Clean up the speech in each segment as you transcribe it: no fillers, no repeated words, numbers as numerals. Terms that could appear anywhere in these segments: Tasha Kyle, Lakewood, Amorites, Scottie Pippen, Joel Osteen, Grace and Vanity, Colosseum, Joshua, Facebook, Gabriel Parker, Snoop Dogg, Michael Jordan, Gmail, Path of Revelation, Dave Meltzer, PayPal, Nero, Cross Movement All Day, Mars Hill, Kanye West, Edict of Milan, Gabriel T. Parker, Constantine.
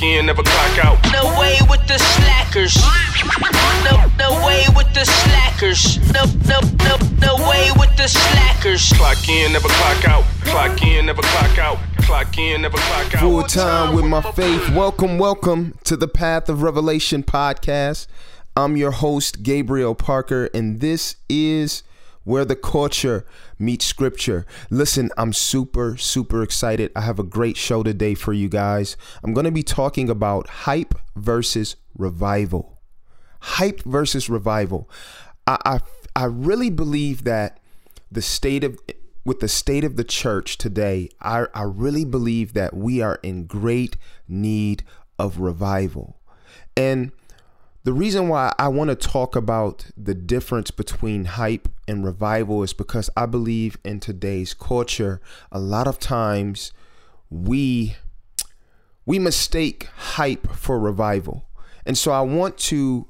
clock in, never clock out. No way with the slackers. No way with the slackers. No way with the slackers. Clock in, never clock out. Clock in, never clock out. Clock in, never clock out. Full time with my faith. Welcome to the Path of Revelation podcast. I'm your host, Gabriel Parker, and this is where the culture meets scripture. Listen, I'm super excited. I have a great show today for you guys. I'm going to be talking about hype versus revival. Hype versus revival. I really believe that with the state of the church today, I really believe that we are in great need of revival. And the reason why I want to talk about the difference between hype and revival is because I believe in today's culture, a lot of times we mistake hype for revival. And so I want to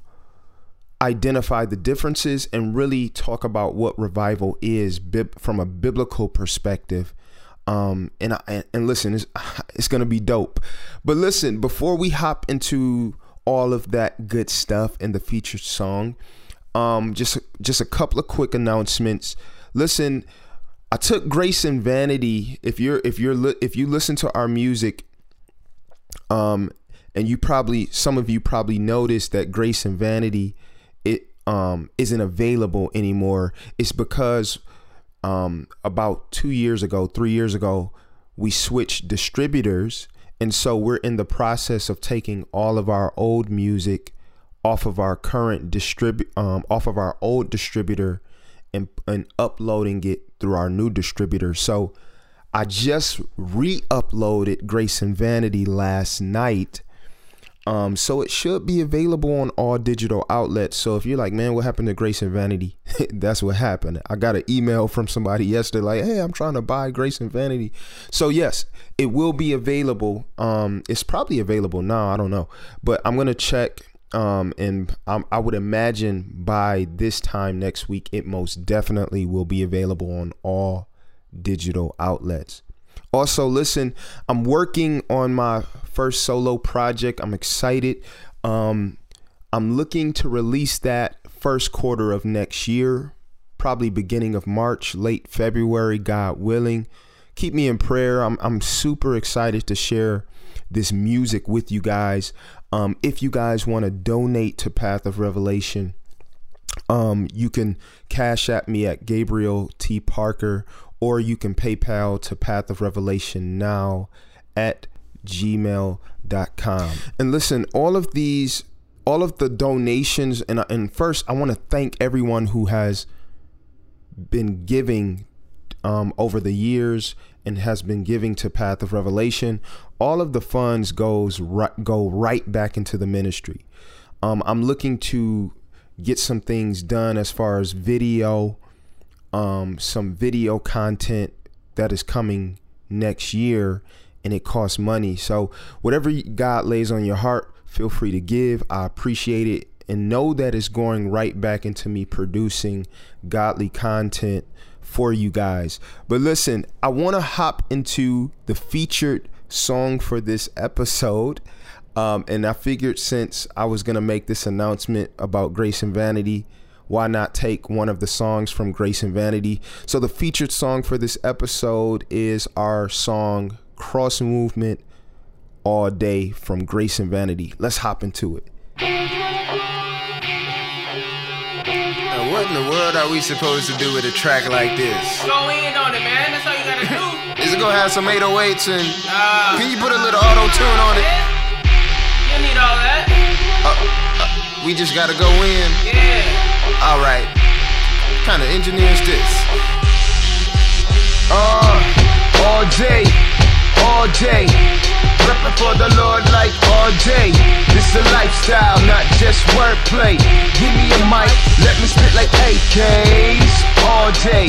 identify the differences and really talk about what revival is from a biblical perspective. And listen, it's going to be dope. But listen, before we hop into all of that good stuff in the featured song, just a couple of quick announcements. Listen, I took Grace and Vanity. If you listen to our music, and some of you probably noticed that Grace and Vanity isn't available anymore. It's because about 3 years ago, we switched distributors. And so we're in the process of taking all of our old music off of our old distributor and uploading it through our new distributor. So I just re-uploaded Grace and Vanity last night. So it should be available on all digital outlets. So if you're like, man, what happened to Grace and Vanity? That's what happened. I got an email from somebody yesterday like, hey, I'm trying to buy Grace and Vanity. So yes, it will be available. It's probably available now. I don't know, but I'm going to check. I would imagine by this time next week, it most definitely will be available on all digital outlets. Also, listen, I'm working on my first solo project. I'm excited. I'm looking to release that first quarter of next year, probably beginning of March, late February, God willing. Keep me in prayer. I'm super excited to share this music with you guys. If you guys want to donate to Path of Revelation, you can cash at me at Gabriel T. Parker, or you can PayPal to Path of Revelation now at gmail.com. And listen, all of the donations, and first I want to thank everyone who has been giving over the years and has been giving to Path of Revelation. All of the funds go right back into the ministry. I'm looking to get some things done as far as video, some video content that is coming next year, and it costs money. So whatever God lays on your heart, feel free to give. I appreciate it, and know that it's going right back into me producing godly content for you guys. But listen, I want to hop into the featured song for this episode. And I figured, since I was going to make this announcement about Grace and Vanity, why not take one of the songs from Grace and Vanity? So the featured song for this episode is our song Cross Movement All Day from Grace and Vanity. Let's hop into it. Now, what in the world are we supposed to do with a track like this? Go in on it, man. That's all you gotta do. Is it gonna have some 808s and can you put a little auto-tune on it? You don't need all that. We just gotta go in. Yeah. Alright, what kind of engineer is this? All day, reppin' for the Lord like all day. This a lifestyle, not just wordplay. Give me a mic, let me spit like AKs. All day,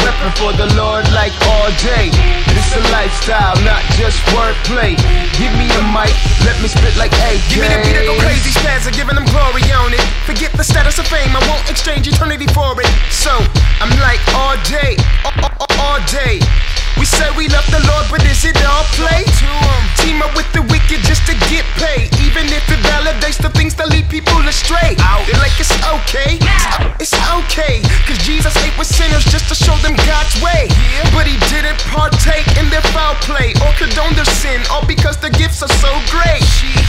reppin' for the Lord like all day. This a lifestyle, not just wordplay. Give me a mic, let me spit like AKs. Give me the beat, I go crazy, spazza, giving them glory on it. Forget the status of fame, I won't exchange eternity for it. So, I'm like all day, all day. We say we love the Lord, but is it all play? Team up with the wicked just to get paid, even if it validates the things that lead people astray. They're like, it's okay, it's okay, cause Jesus ate with sinners just to show them God's way. But he didn't partake in their foul play or condone their sin, all because their gifts are so great.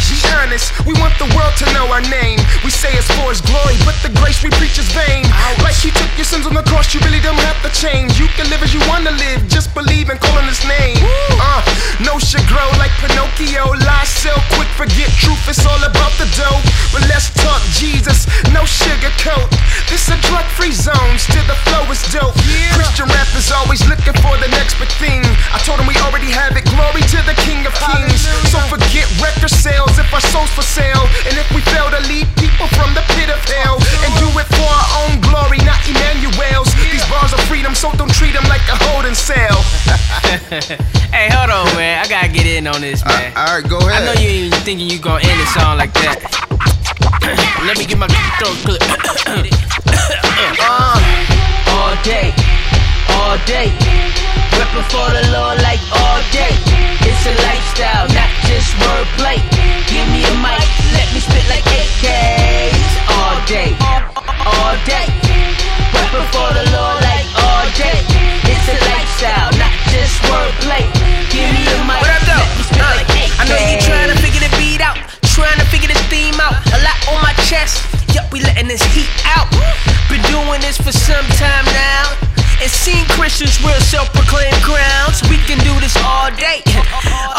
Be honest, we want the world to know our name. We say it's for his glory, but the grace we preach is vain. Like he took your sins on the cross, you really don't have to change. You can live as you wanna live, just believe and call on his name. No should grow like Pinocchio, lie, sell, quick, forget truth, it's all about the dough. But let's talk Jesus, no sugarcoat. This a drug-free zone, still the flow is dope. Christian rap is always looking for the next big thing. I told him we already have it, glory to the King of Kings. So forget record sales if our soul's for sale, and if we fail to lead people from the pit of hell. And do it for our own glory, not Emmanuel's. These bars are freedom, so don't treat them like a holding cell. Hey, hold on, man. I gotta get in on this, man. Alright, go ahead. I know you ain't even thinking you gonna end a song like that. Let me get my throat clip. All day, all day. Reppin' for the Lord like all day. It's a lifestyle, not just wordplay. Give me a mic, let me spit like AKs. All day, all day. Reppin' for the Lord like all day. It's a lifestyle, not just wordplay. Give me a mic, let me spit like AKs. I know you trying to figure the beat out, trying to figure this theme out. A lot on my chest, yup, we letting this heat out. Been doing this for some time now, and seen Christians real self-proclaimed grounds. We can do this all day,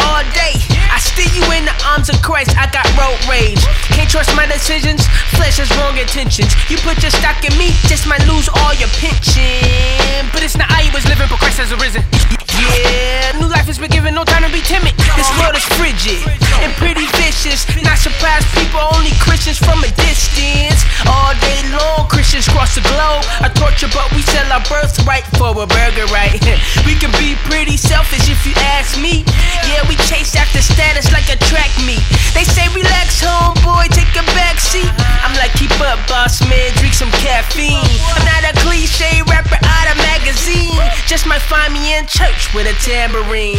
all day. I steer you in the arms of Christ, I got road rage. Can't trust my decisions, flesh has wrong intentions. You put your stock in me, just might lose all your pension. But it's not I was living, but Christ has arisen. Yeah, new life has been given, no time to be timid. This world is frigid and pretty vicious. Not surprised people, only Christians from a distance. All day long, Christians cross the globe. I torture, but we sell our birthright for a burger, right? We can be pretty selfish if you ask me. Yeah, we chase after status like a track meet. They say relax, homeboy, take a back seat. I'm like, keep up, boss man, drink some caffeine. I'm not a cliche rapper out of magazine. Just might find me in church with a tambourine.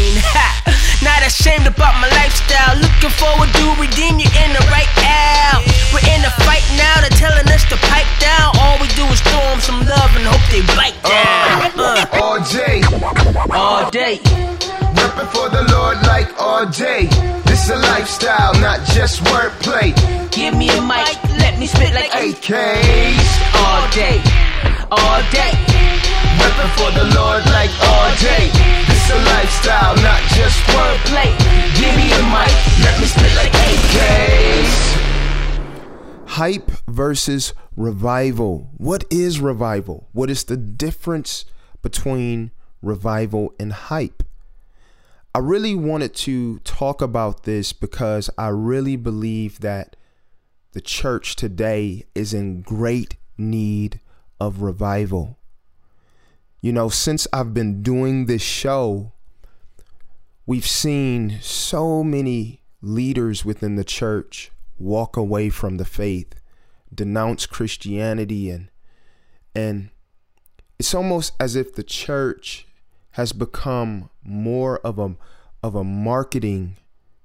Not ashamed about my lifestyle. Looking forward to redeem you in the right hour. We're in a fight now, they're telling us to pipe down. All we do is throw them some love and hope they bite down. All day, all day. Reppin' for the Lord like all day. This a lifestyle, not just wordplay. Give me a mic, let me spit like AKs. All day, all day. Reppin' for the Lord like all day. This a lifestyle, not just wordplay. Give me a mic, let me spit like AKs. Hype versus revival. What is revival? What is the difference between revival and hype? I really wanted to talk about this because I really believe that the church today is in great need of revival. You know, since I've been doing this show, we've seen so many leaders within the church walk away from the faith, denounce Christianity, and it's almost as if the church has become more of a marketing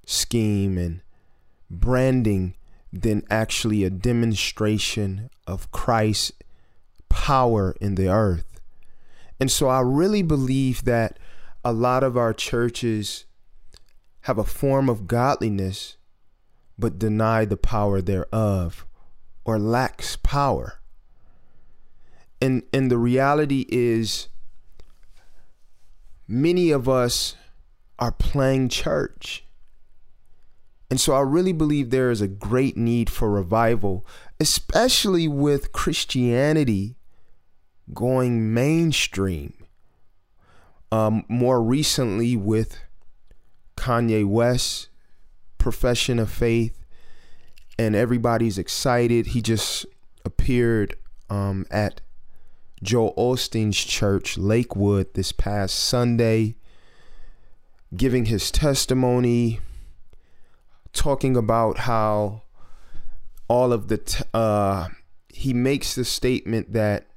scheme and branding than actually a demonstration of Christ's power in the earth. And so I really believe that a lot of our churches have a form of godliness but deny the power thereof, or lacks power. And the reality is, many of us are playing church. And so I really believe there is a great need for revival, especially with Christianity going mainstream. More recently with Kanye West's profession of faith, and everybody's excited. He just appeared at Joel Osteen's church, Lakewood, this past Sunday, giving his testimony, talking about how all of the he makes the statement that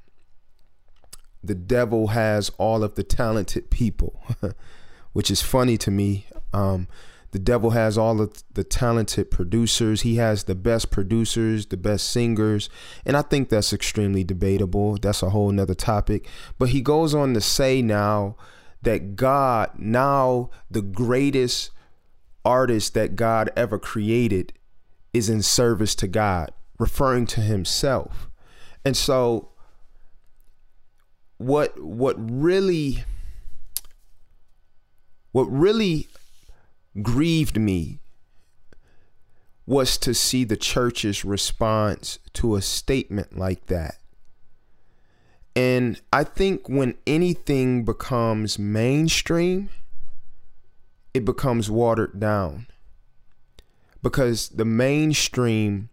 the devil has all of the talented people, which is funny to me. The devil has all of the talented producers. He has the best producers, the best singers. And I think that's extremely debatable. That's a whole nother topic. But he goes on to say now that God, now the greatest artist that God ever created is in service to God, referring to himself. And so what really grieved me was to see the church's response to a statement like that. And I think when anything becomes mainstream, it becomes watered down, because the mainstream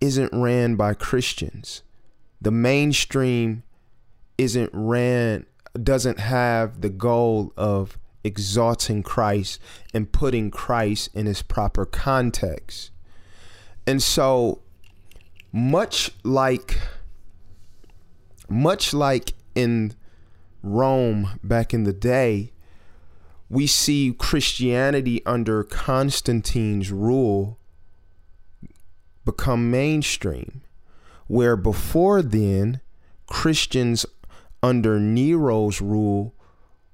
isn't ran by Christians. The mainstream doesn't have the goal of exalting Christ and putting Christ in his proper context. And so much like in Rome back in the day, we see Christianity under Constantine's rule become mainstream, where before then Christians under Nero's rule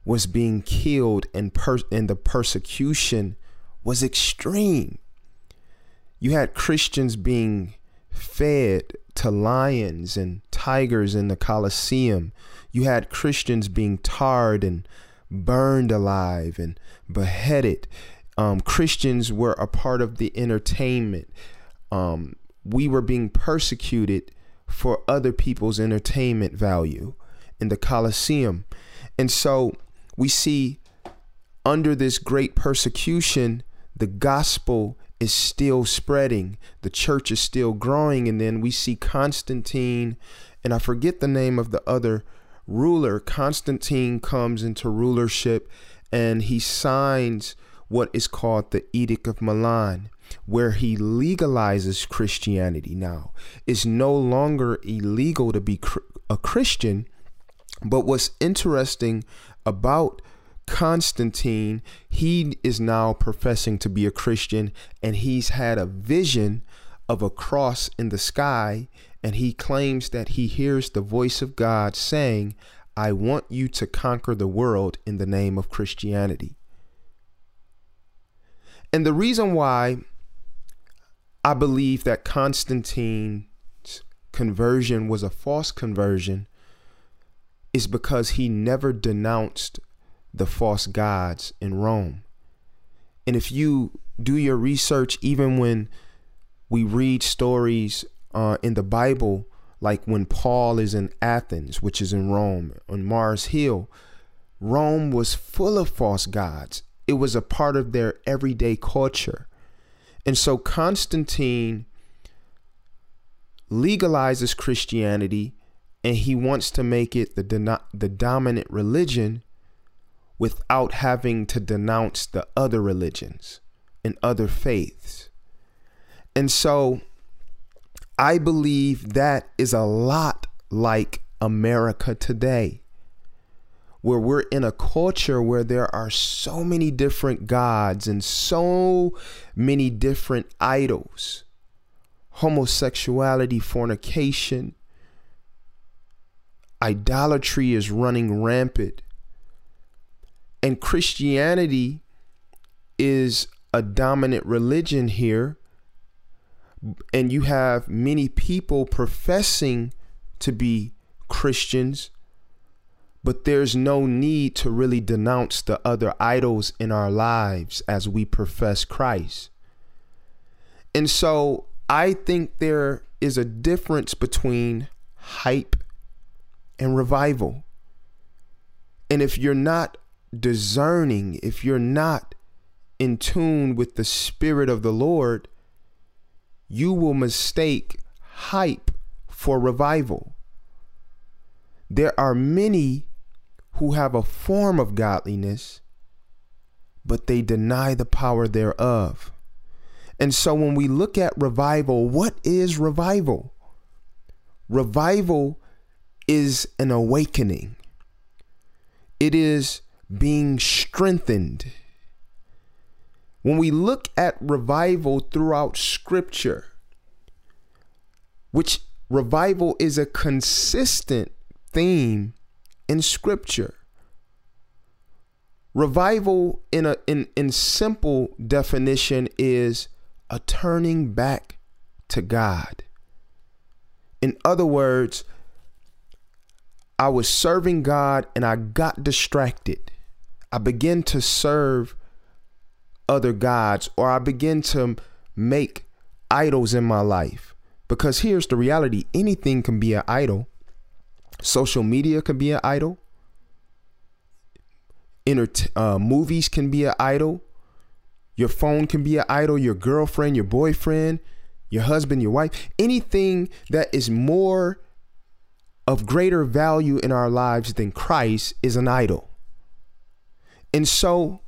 was being killed, and the persecution was extreme. You had Christians being fed to lions and tigers in the Colosseum. You had Christians being tarred and burned alive and beheaded. Christians were a part of the entertainment. We were being persecuted for other people's entertainment value in the Colosseum. And so we see under this great persecution, the gospel is still spreading. The church is still growing. And then we see Constantine, and I forget the name of the other ruler. Constantine comes into rulership, and he signs what is called the Edict of Milan, where he legalizes Christianity now. It's no longer illegal to be a Christian. But what's interesting about Constantine, he is now professing to be a Christian, and he's had a vision of a cross in the sky, and he claims that he hears the voice of God saying, "I want you to conquer the world in the name of Christianity." And the reason why I believe that Constantine's conversion was a false conversion is because he never denounced the false gods in Rome. And if you do your research, even when we read stories in the Bible, like when Paul is in Athens, which is in Rome, on Mars Hill, Rome was full of false gods. It was a part of their everyday culture. And so Constantine legalizes Christianity, and he wants to make it the dominant religion without having to denounce the other religions and other faiths. And so I believe that is a lot like America today, where we're in a culture where there are so many different gods and so many different idols, homosexuality, fornication. Idolatry is running rampant, and Christianity is a dominant religion here. And you have many people professing to be Christians, but there's no need to really denounce the other idols in our lives as we profess Christ. And so I think there is a difference between hype and revival. And if you're not discerning, if you're not in tune with the Spirit of the Lord, you will mistake hype for revival. There are many who have a form of godliness, but they deny the power thereof. And so when we look at revival, what is revival? Revival is an awakening. It is being strengthened. When we look at revival throughout Scripture, which revival is a consistent theme in Scripture. Revival in simple definition is a turning back to God. In other words, I was serving God and I got distracted. I began to serve other gods, or I began to make idols in my life. Because here's the reality. Anything can be an idol. Social media can be an idol. Movies can be an idol. Your phone can be an idol. Your girlfriend, your boyfriend, your husband, your wife. Anything that is more of greater value in our lives than Christ is an idol. And so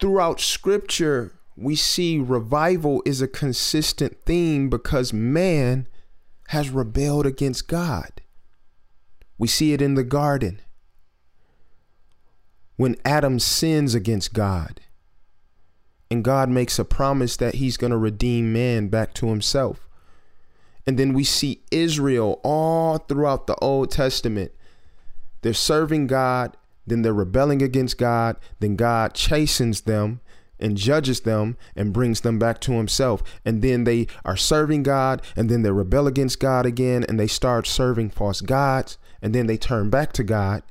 throughout Scripture, we see revival is a consistent theme because man has rebelled against God. We see it in the garden, when Adam sins against God, and God makes a promise that he's going to redeem man back to himself. And then we see Israel all throughout the Old Testament. They're serving God, then they're rebelling against God, then God chastens them and judges them and brings them back to himself. And then they are serving God, and then they rebel against God again, and they start serving false gods, and then they turn back to God.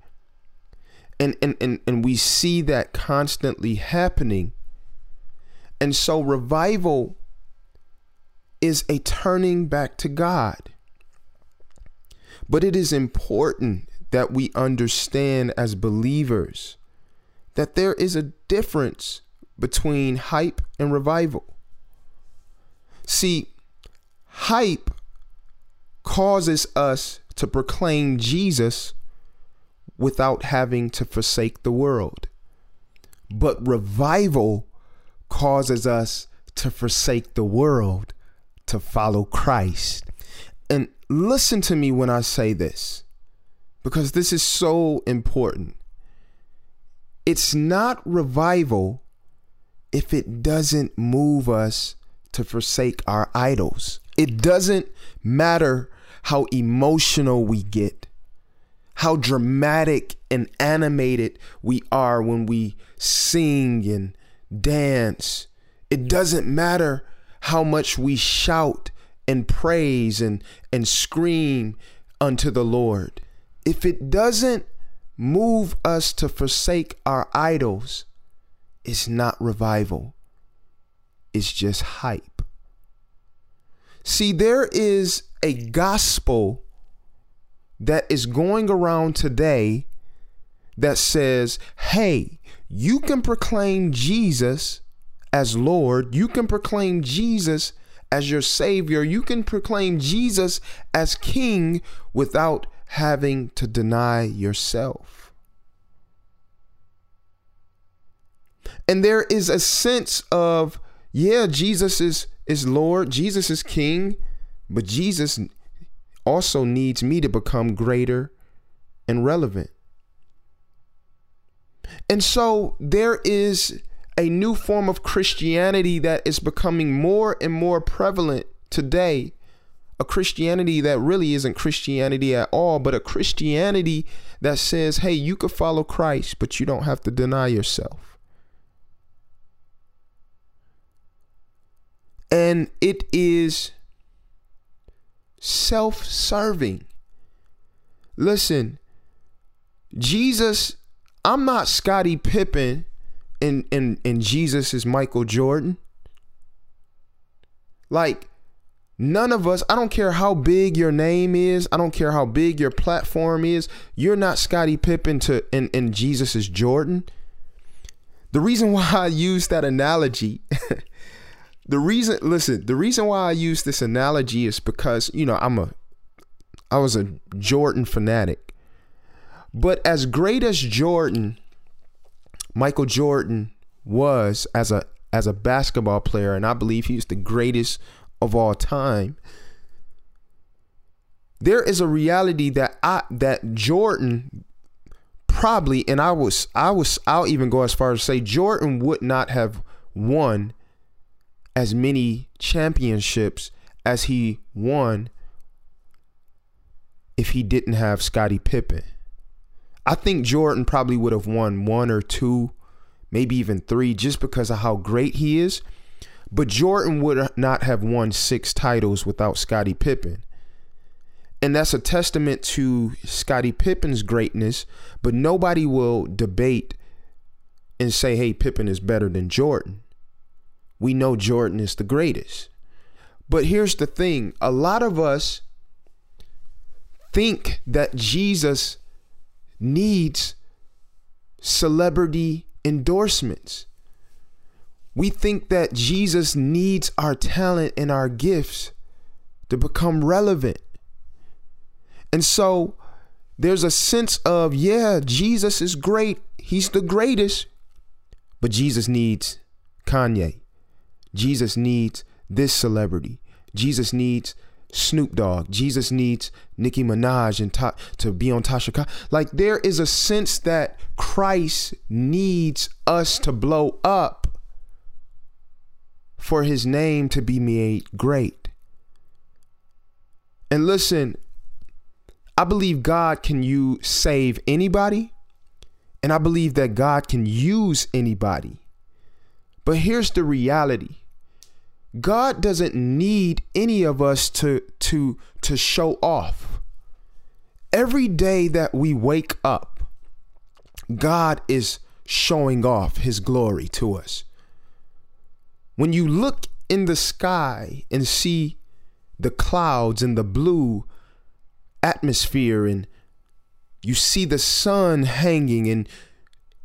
And we see that constantly happening. And so revival is a turning back to God. But it is important that we understand as believers that there is a difference between hype and revival. See, hype causes us to proclaim Jesus without having to forsake the world. But revival causes us to forsake the world to follow Christ. And listen to me when I say this, because this is so important. It's not revival if it doesn't move us to forsake our idols. It doesn't matter how emotional we get, how dramatic and animated we are when we sing and dance. It doesn't matter how much we shout and praise and scream unto the Lord. If it doesn't move us to forsake our idols, it's not revival. It's just hype. See, there is a gospel that is going around today that says, hey, you can proclaim Jesus as Lord. You can proclaim Jesus as your Savior. You can proclaim Jesus as King without having to deny yourself. And there is a sense of, yeah, Jesus is Lord. Jesus is King. But Jesus also needs me to become greater and relevant. And so there is a new form of Christianity that is becoming more and more prevalent today, a Christianity that really isn't Christianity at all, but a Christianity that says, hey, you could follow Christ, but you don't have to deny yourself. And it is self-serving. Listen, Jesus, I'm not Scottie Pippen and Jesus is Michael Jordan. Like, none of us, I don't care how big your name is, I don't care how big your platform is, you're not Scottie Pippen and Jesus is Jordan. The reason why I use that analogy The reason why I use this analogy is because, you know, I was a Jordan fanatic. But as great as Michael Jordan was as a basketball player, and I believe he's the greatest of all time, There is a reality that Jordan probably, and I'll even go as far as to say Jordan would not have won as many championships as he won if he didn't have Scottie Pippen. I think Jordan probably would have won 1 or 2, maybe even 3, just because of how great he is. But Jordan would not have won 6 titles without Scottie Pippen. And that's a testament to Scottie Pippen's greatness. But nobody will debate and say, hey, Pippen is better than Jordan. We know Jordan is the greatest. But here's the thing. A lot of us think that Jesus needs celebrity endorsements. We think that Jesus needs our talent and our gifts to become relevant. And so there's a sense of, yeah, Jesus is great. He's the greatest. But Jesus needs Kanye. Jesus needs this celebrity. Jesus needs Snoop Dogg. Jesus needs Nicki Minaj and to be on Tasha Kyle. Like, there is a sense that Christ needs us to blow up for his name to be made great. And listen, I believe God can save anybody, and I believe that God can use anybody. But here's the reality. God doesn't need any of us to show off. Every day that we wake up, God is showing off his glory to us. When you look in the sky and see the clouds and the blue atmosphere, and you see the sun hanging, and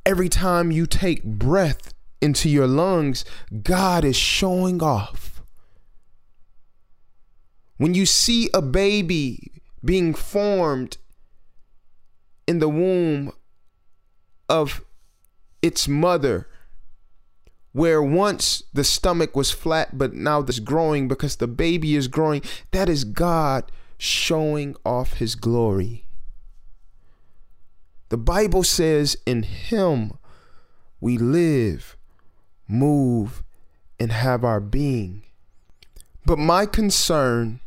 every time you take breath into your lungs, God is showing off. When you see a baby being formed in the womb of its mother, where once the stomach was flat, but now it's growing because the baby is growing, that is God showing off his glory. The Bible says in him we live, move, and have our being. But my concern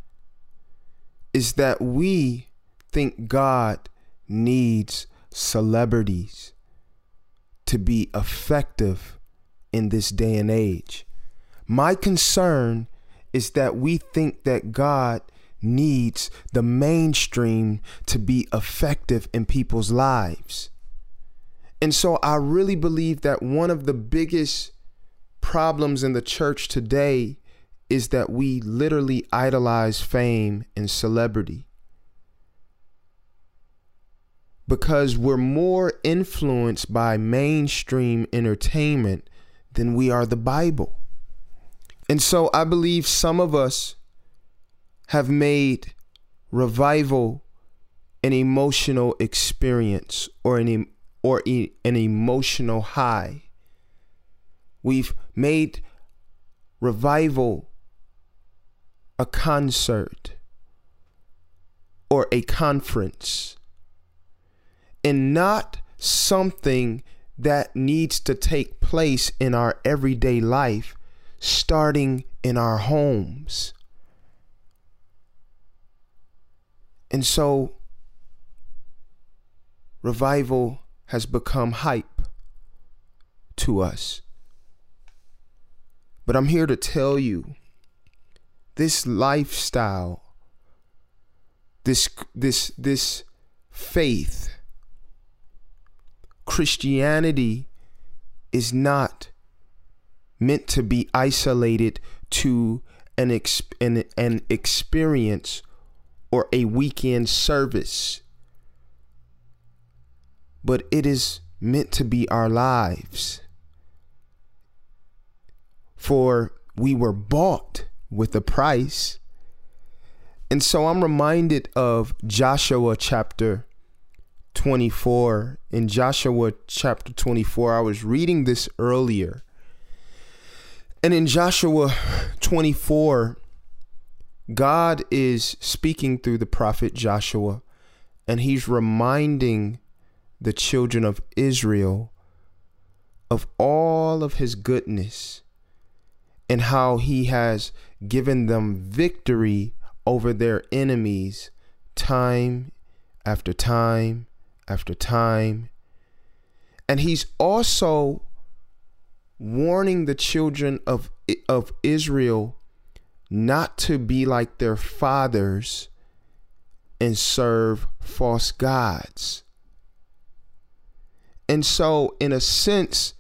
is that we think God needs celebrities to be effective in this day and age. My concern is that we think that God needs the mainstream to be effective in people's lives. And so I really believe that one of the biggest problems in the church today is that we literally idolize fame and celebrity, because we're more influenced by mainstream entertainment then we are the Bible. And so I believe some of us have made revival an emotional experience or an emotional high. We've made revival a concert or a conference, and not something that needs to take place in our everyday life, starting in our homes. And so revival has become hype to us. But I'm here to tell you, this lifestyle, this faith, Christianity, is not meant to be isolated to an experience or a weekend service, but it is meant to be our lives. For we were bought with a price. And so I'm reminded of Joshua chapter 24. In Joshua chapter 24, I was reading this earlier, and in Joshua 24 God is speaking through the prophet Joshua, and he's reminding the children of Israel of all of his goodness and how he has given them victory over their enemies time after time after time. And he's also warning the children of Israel not to be like their fathers and serve false gods. And so, in a sense,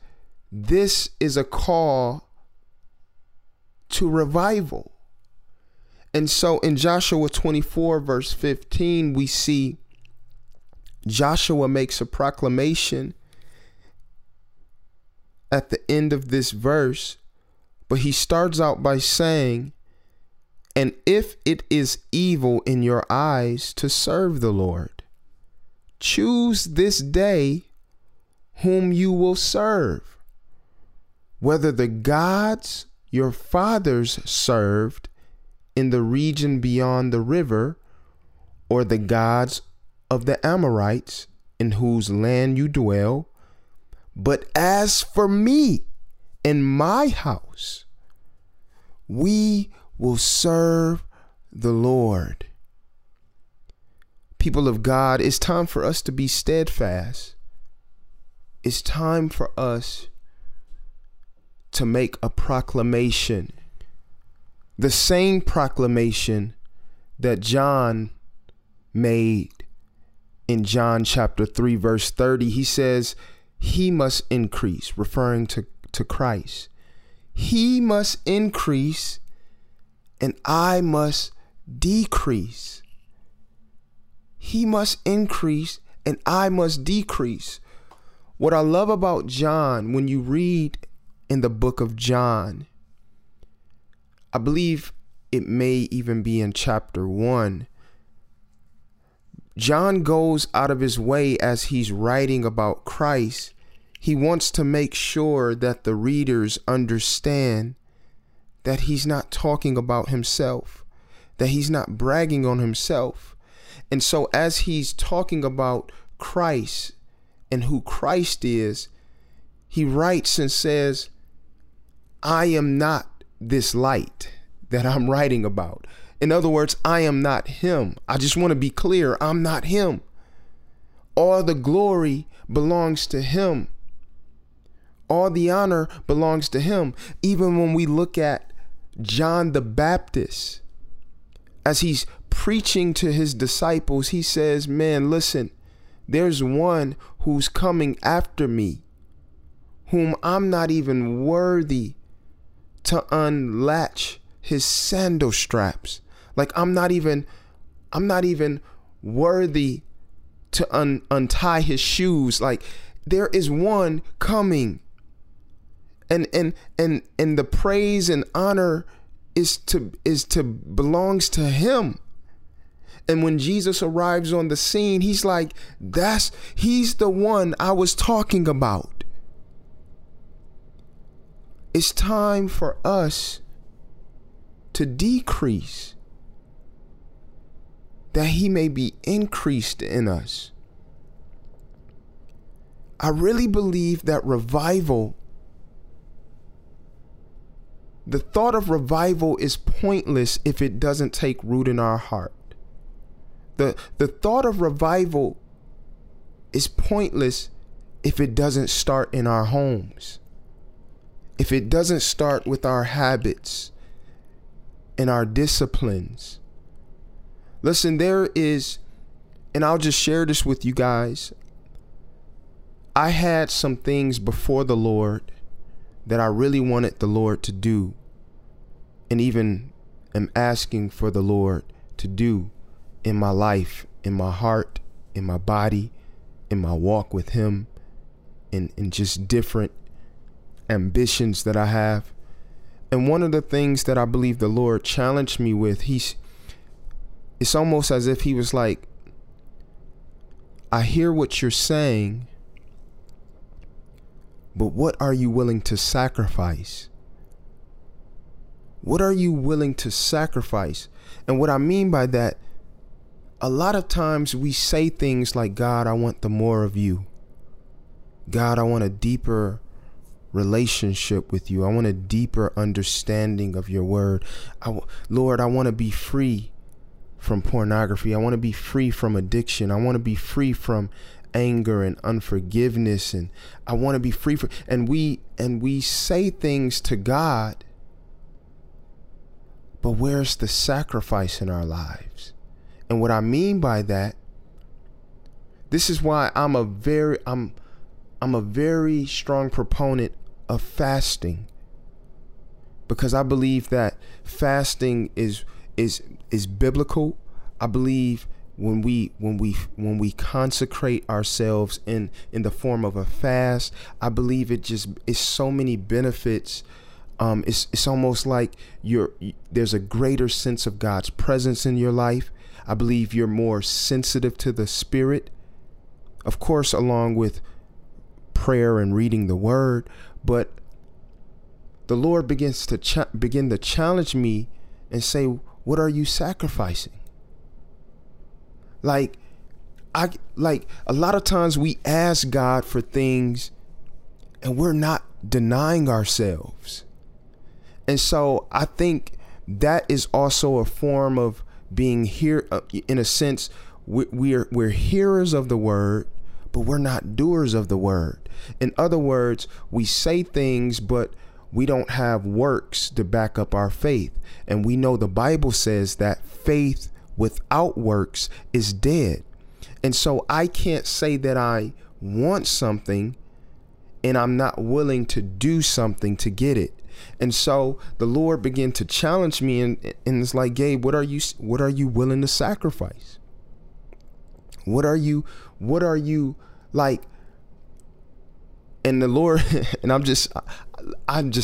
this is a call to revival. And so in Joshua 24 verse 15, we see Joshua makes a proclamation at the end of this verse, but he starts out by saying, "And if it is evil in your eyes to serve the Lord, choose this day whom you will serve, whether the gods your fathers served in the region beyond the river, or the gods of the Amorites in whose land you dwell. But as for me and my house, we will serve the Lord." People of God, it's time for us to be steadfast. It's time for us to make a proclamation, the same proclamation that John made in John chapter 3, verse 30. He says, "He must increase," referring to Christ. "He must increase and I must decrease." He must increase and I must decrease. What I love about John, when you read in the book of John, I believe it may even be in chapter 1, John goes out of his way as he's writing about Christ. He wants to make sure that the readers understand that he's not talking about himself, that he's not bragging on himself. And so as he's talking about Christ and who Christ is, he writes and says, "I am not this light that I'm writing about." In other words, I am not him. I just want to be clear. I'm not him. All the glory belongs to him. All the honor belongs to him. Even when we look at John the Baptist, as he's preaching to his disciples, he says, "Man, listen, there's one who's coming after me, whom I'm not even worthy to unlatch his sandal straps." Like, I'm not even worthy to untie his shoes. Like, there is one coming. And the praise and honor belongs to him. And when Jesus arrives on the scene, he's like, he's the one I was talking about. It's time for us to decrease, that he may be increased in us. I really believe that revival, the thought of revival, is pointless if it doesn't take root in our heart. The thought of revival is pointless if it doesn't start in our homes, if it doesn't start with our habits and our disciplines. Listen, there is, and I'll just share this with you guys. I had some things before the Lord that I really wanted the Lord to do, and even am asking for the Lord to do in my life, in my heart, in my body, in my walk with him, and just different ambitions that I have. And one of the things that I believe the Lord challenged me with, it's almost as if he was like, "I hear what you're saying, but what are you willing to sacrifice? What are you willing to sacrifice? And what I mean by that, a lot of times we say things like, God, I want the more of you. God, I want a deeper relationship with you. I want a deeper understanding of your word. Lord, I want to be free from pornography. I want to be free from addiction. I want to be free from anger and unforgiveness, and I want to be free from, and we say things to God, but where's the sacrifice in our lives? And what I mean by that, this is why I'm a very strong proponent of fasting, because I believe that fasting is biblical. I believe when we consecrate ourselves in the form of a fast, I believe it's so many benefits. It's almost like there's a greater sense of God's presence in your life. I believe you're more sensitive to the Spirit, of course, along with prayer and reading the Word. But the Lord begins to challenge me and say, "What are you sacrificing?" Like a lot of times we ask God for things and we're not denying ourselves. And so I think that is also a form of being here. In a sense, we're hearers of the word, but we're not doers of the word. In other words, we say things, but we don't have works to back up our faith. And we know the Bible says that faith without works is dead. And so I can't say that I want something and I'm not willing to do something to get it. And so the Lord began to challenge me, and it's like, Gabe, what are you willing to sacrifice? What are you like? And the Lord, and I'm just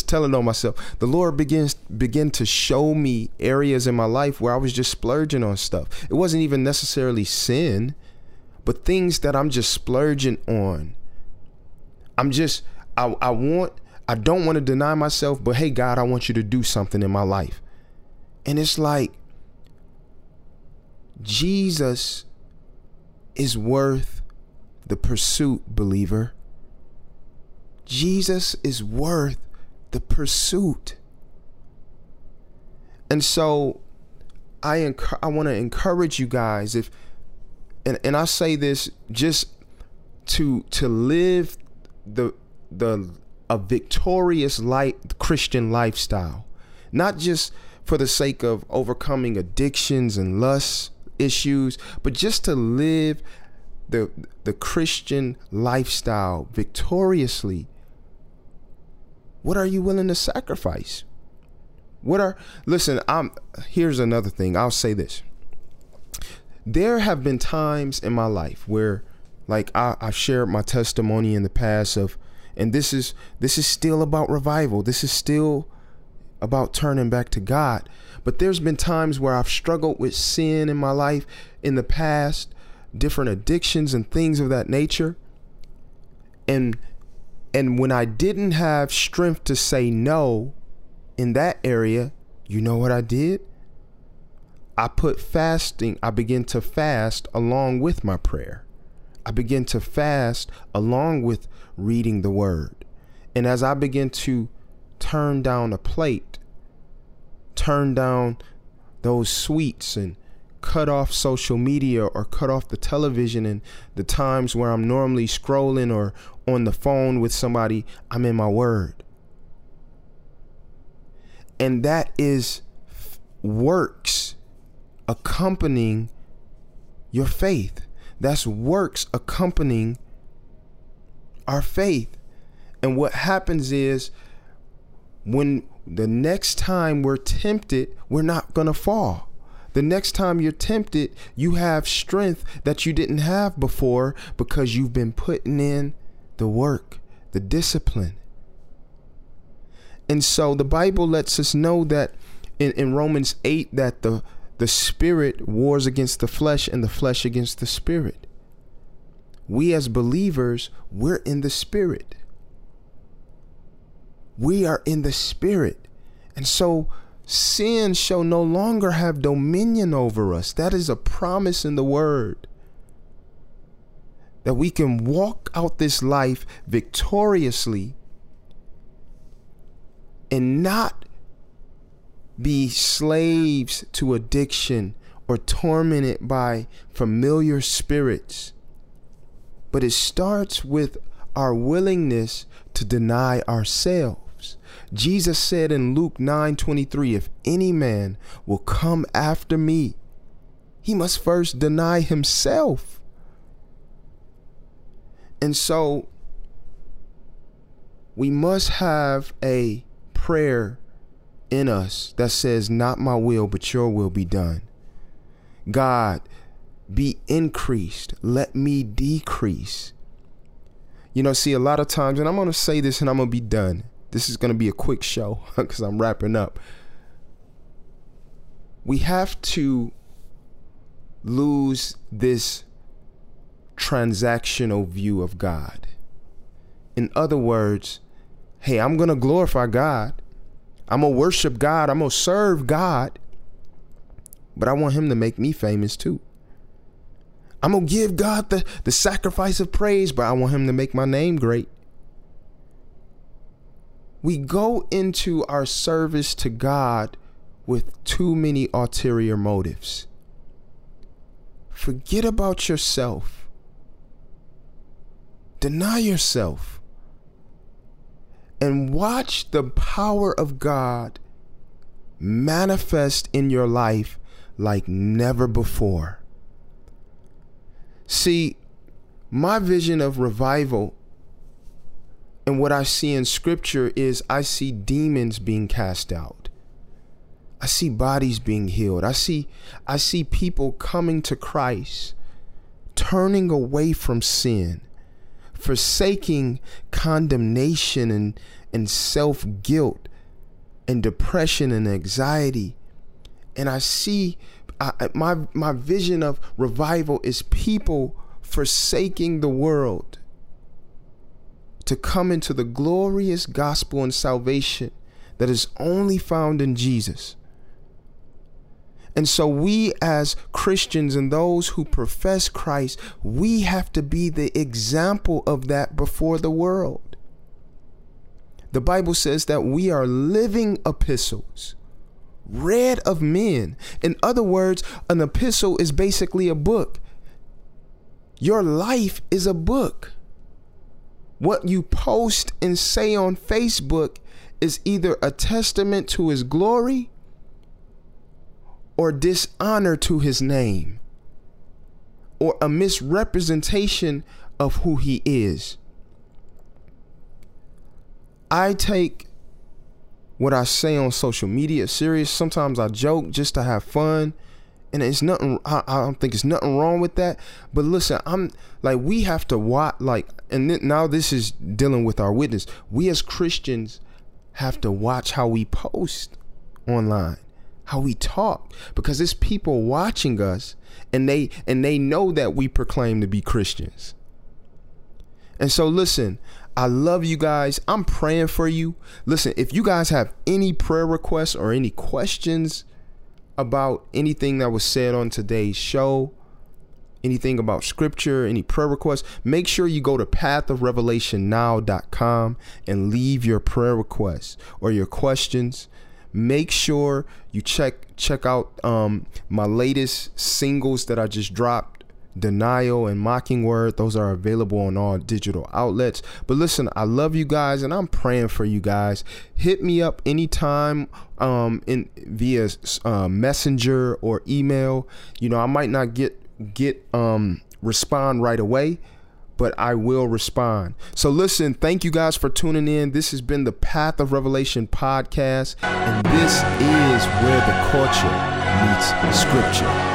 telling on myself, the Lord began to show me areas in my life where I was just splurging on stuff. It wasn't even necessarily sin, but things that I'm just splurging on. I don't want to deny myself, but hey, God, I want you to do something in my life. And it's like, Jesus is worth the pursuit, believer. Jesus is worth the pursuit. And so I want to encourage you guys, and I say this just to live a victorious Christian lifestyle, not just for the sake of overcoming addictions and lust issues, but just to live the Christian lifestyle victoriously. What are you willing to sacrifice? Here's another thing. I'll say this. There have been times in my life where, like, I've shared my testimony in the past of, and this is still about revival. This is still about turning back to God. But there's been times where I've struggled with sin in my life in the past, different addictions and things of that nature. And when I didn't have strength to say no in that area, you know what I did? I began to fast along with my prayer. I began to fast along with reading the word. And as I began to turn down a plate, turn down those sweets, and cut off social media or cut off the television and the times where I'm normally scrolling or on the phone with somebody, I'm in my word. And that is works accompanying your faith. That's works accompanying our faith. And what happens is, when the next time we're tempted, we're not going to fall. The next time you're tempted, you have strength that you didn't have before, because you've been putting in the work, the discipline. And so the Bible lets us know that in Romans 8, that the spirit wars against the flesh and the flesh against the spirit. We as believers, we're in the spirit. We are in the spirit. And so sin shall no longer have dominion over us. That is a promise in the word. That we can walk out this life victoriously and not be slaves to addiction or tormented by familiar spirits. But it starts with our willingness to deny ourselves. Jesus said in Luke 9:23, if any man will come after me, he must first deny himself. And so we must have a prayer in us that says, not my will, but your will be done. God, be increased. Let me decrease. You know, see, a lot of times, and I'm going to say this and I'm going to be done. This is going to be a quick show because I'm wrapping up. We have to lose this transactional view of God. In other words, hey, I'm going to glorify God. I'm going to worship God. I'm going to serve God. But I want him to make me famous too. I'm going to give God the sacrifice of praise, but I want him to make my name great. We go into our service to God with too many ulterior motives. Forget about yourself. Deny yourself. And watch the power of God manifest in your life like never before. See, my vision of revival and what I see in scripture is I see demons being cast out. I see bodies being healed. I see people coming to Christ, turning away from sin, forsaking condemnation and self-guilt and depression and anxiety. And I see my vision of revival is people forsaking the world to come into the glorious gospel and salvation that is only found in Jesus. And so we as Christians and those who profess Christ, we have to be the example of that before the world. The Bible says that we are living epistles, read of men. In other words, an epistle is basically a book. Your life is a book. What you post and say on Facebook is either a testament to his glory or dishonor to his name, or a misrepresentation of who he is. I take what I say on social media serious. Sometimes I joke just to have fun, and it's nothing. I don't think it's nothing wrong with that. But listen, I'm like, we have to watch. Like, and now this is dealing with our witness. We as Christians have to watch how we post online, how we talk, because it's people watching us, and they know that we proclaim to be Christians. And so, listen. I love you guys. I'm praying for you. Listen, if you guys have any prayer requests or any questions about anything that was said on today's show, anything about scripture, any prayer requests, make sure you go to pathofrevelationnow.com and leave your prayer requests or your questions. Make sure you check out my latest singles that I just dropped, Denial and Mocking Word. Those are available on all digital outlets. But listen, I love you guys and I'm praying for you guys. Hit me up anytime via messenger or email. You know, I might not get respond right away, but I will respond. So listen, thank you guys for tuning in. This has been the Path of Revelation podcast, and this is where the culture meets scripture.